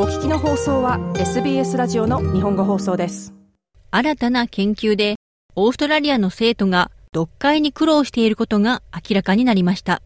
お聞きの放送は SBS ラジオの日本語放送です。新たな研究でオーストラリアの生徒が読解に苦労していることが明らかになりました。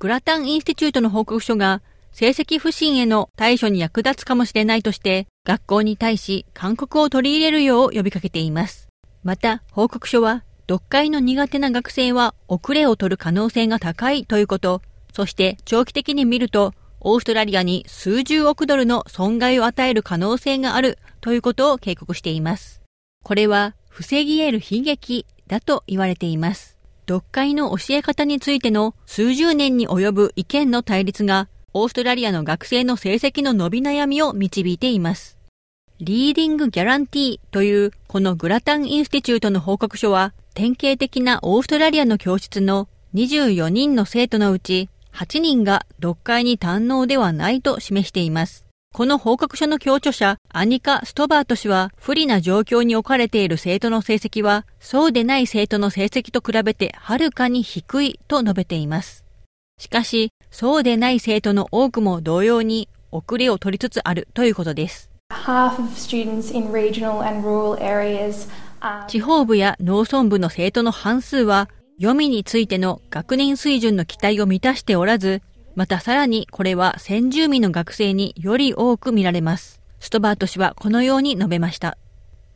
グラタンインスティチュートの報告書が成績不振への対処に役立つかもしれないとして学校に対し勧告を取り入れるよう呼びかけています。また報告書は読解の苦手な学生は遅れを取る可能性が高いということ、そして長期的に見るとオーストラリアに数十億ドルの損害を与える可能性があるということを警告しています。これは防ぎ得る悲劇だと言われています。読解の教え方についての数十年に及ぶ意見の対立がオーストラリアの学生の成績の伸び悩みを導いています。リーディングギャランティーというこのグラタンインスティチュートの報告書は典型的なオーストラリアの教室の24人の生徒のうち8人が読解に堪能ではないと示しています。この報告書の協著者アニカ・ストバート氏は不利な状況に置かれている生徒の成績はそうでない生徒の成績と比べてはるかに低いと述べています。しかしそうでない生徒の多くも同様に遅れを取りつつあるということです。地方部や農村部の生徒の半数は読みについての学年水準の期待を満たしておらず、またさらにこれは先住民の学生により多く見られます。ストバート氏はこのように述べました。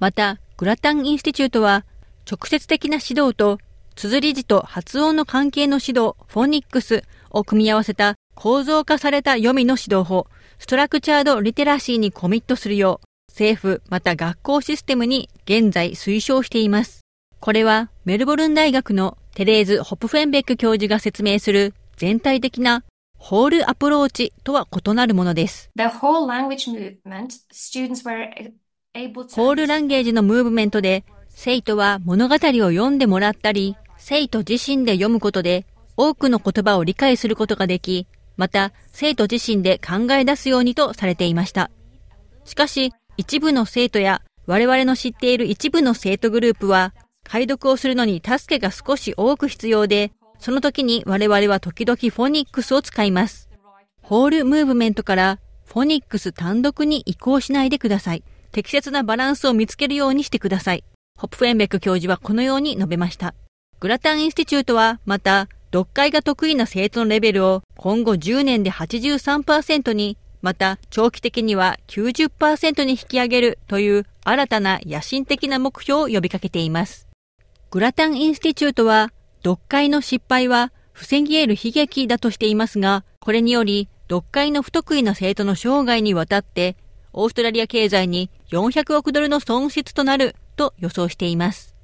また、グラタンインスティチュートは、直接的な指導と、綴り字と発音の関係の指導、フォニックスを組み合わせた構造化された読みの指導法、ストラクチャードリテラシーにコミットするよう、政府また学校システムに現在推奨しています。これはメルボルン大学のテレーズ・ホップフェンベック教授が説明する全体的なホールアプローチとは異なるものです。ホールランゲージのムーブメントで、生徒は物語を読んでもらったり、生徒自身で読むことで多くの言葉を理解することができ、また生徒自身で考え出すようにとされていました。しかし、一部の生徒や我々の知っている一部の生徒グループは、解読をするのに助けが少し多く必要で、その時に我々は時々フォニックスを使います。ホールムーブメントからフォニックス単独に移行しないでください。適切なバランスを見つけるようにしてください。ホップフェンベック教授はこのように述べました。グラタンインスティチュートはまた、読解が得意な生徒のレベルを今後10年で 83% に、また長期的には 90% に引き上げるという新たな野心的な目標を呼びかけています。グラタンインスティチュートは、読解の失敗は防ぎ得る悲劇だとしていますが、これにより読解の不得意な生徒の生涯にわたって、オーストラリア経済に400億ドルの損失となると予想しています。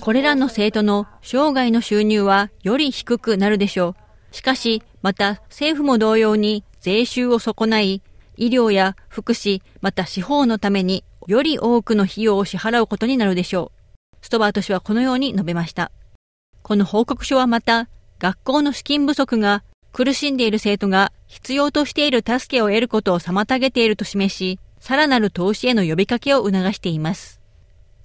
これらの生徒の生涯の収入はより低くなるでしょう。しかし、また政府も同様に税収を損ない、医療や福祉、また司法のためにより多くの費用を支払うことになるでしょう。ストバート氏はこのように述べました。この報告書はまた、学校の資金不足が苦しんでいる生徒が必要としている助けを得ることを妨げていると示し、さらなる投資への呼びかけを促しています。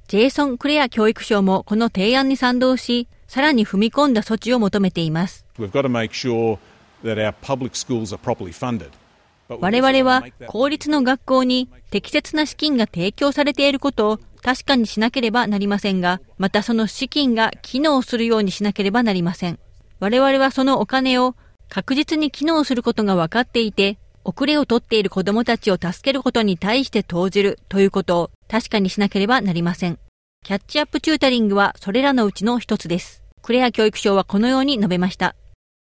ジェイソン・クレア教育相もこの提案に賛同し、さらに踏み込んだ措置を求めています。我々は公立の学校に適切な資金が提供されていることを確かにしなければなりませんが、またその資金が機能するようにしなければなりません。我々はそのお金を確実に機能することが分かっていて、遅れを取っている子どもたちを助けることに対して投じるということを確かにしなければなりません。キャッチアップチュータリングはそれらのうちの一つです。クレア教育相はこのように述べました。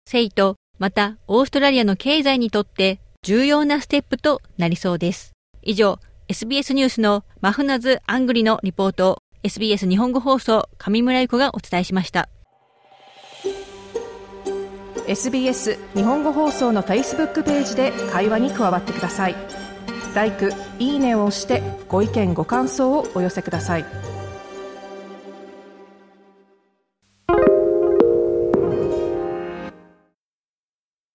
生徒、またオーストラリアの経済にとって重要なステップとなりそうです。以上、SBS ニュースのマフナズ・アングリのリポートを SBS 日本語放送上村ゆ子がお伝えしました。SBS 日本語放送の Facebook ページで会話に加わってください。LIKE、いいねを押してご意見ご感想をお寄せください。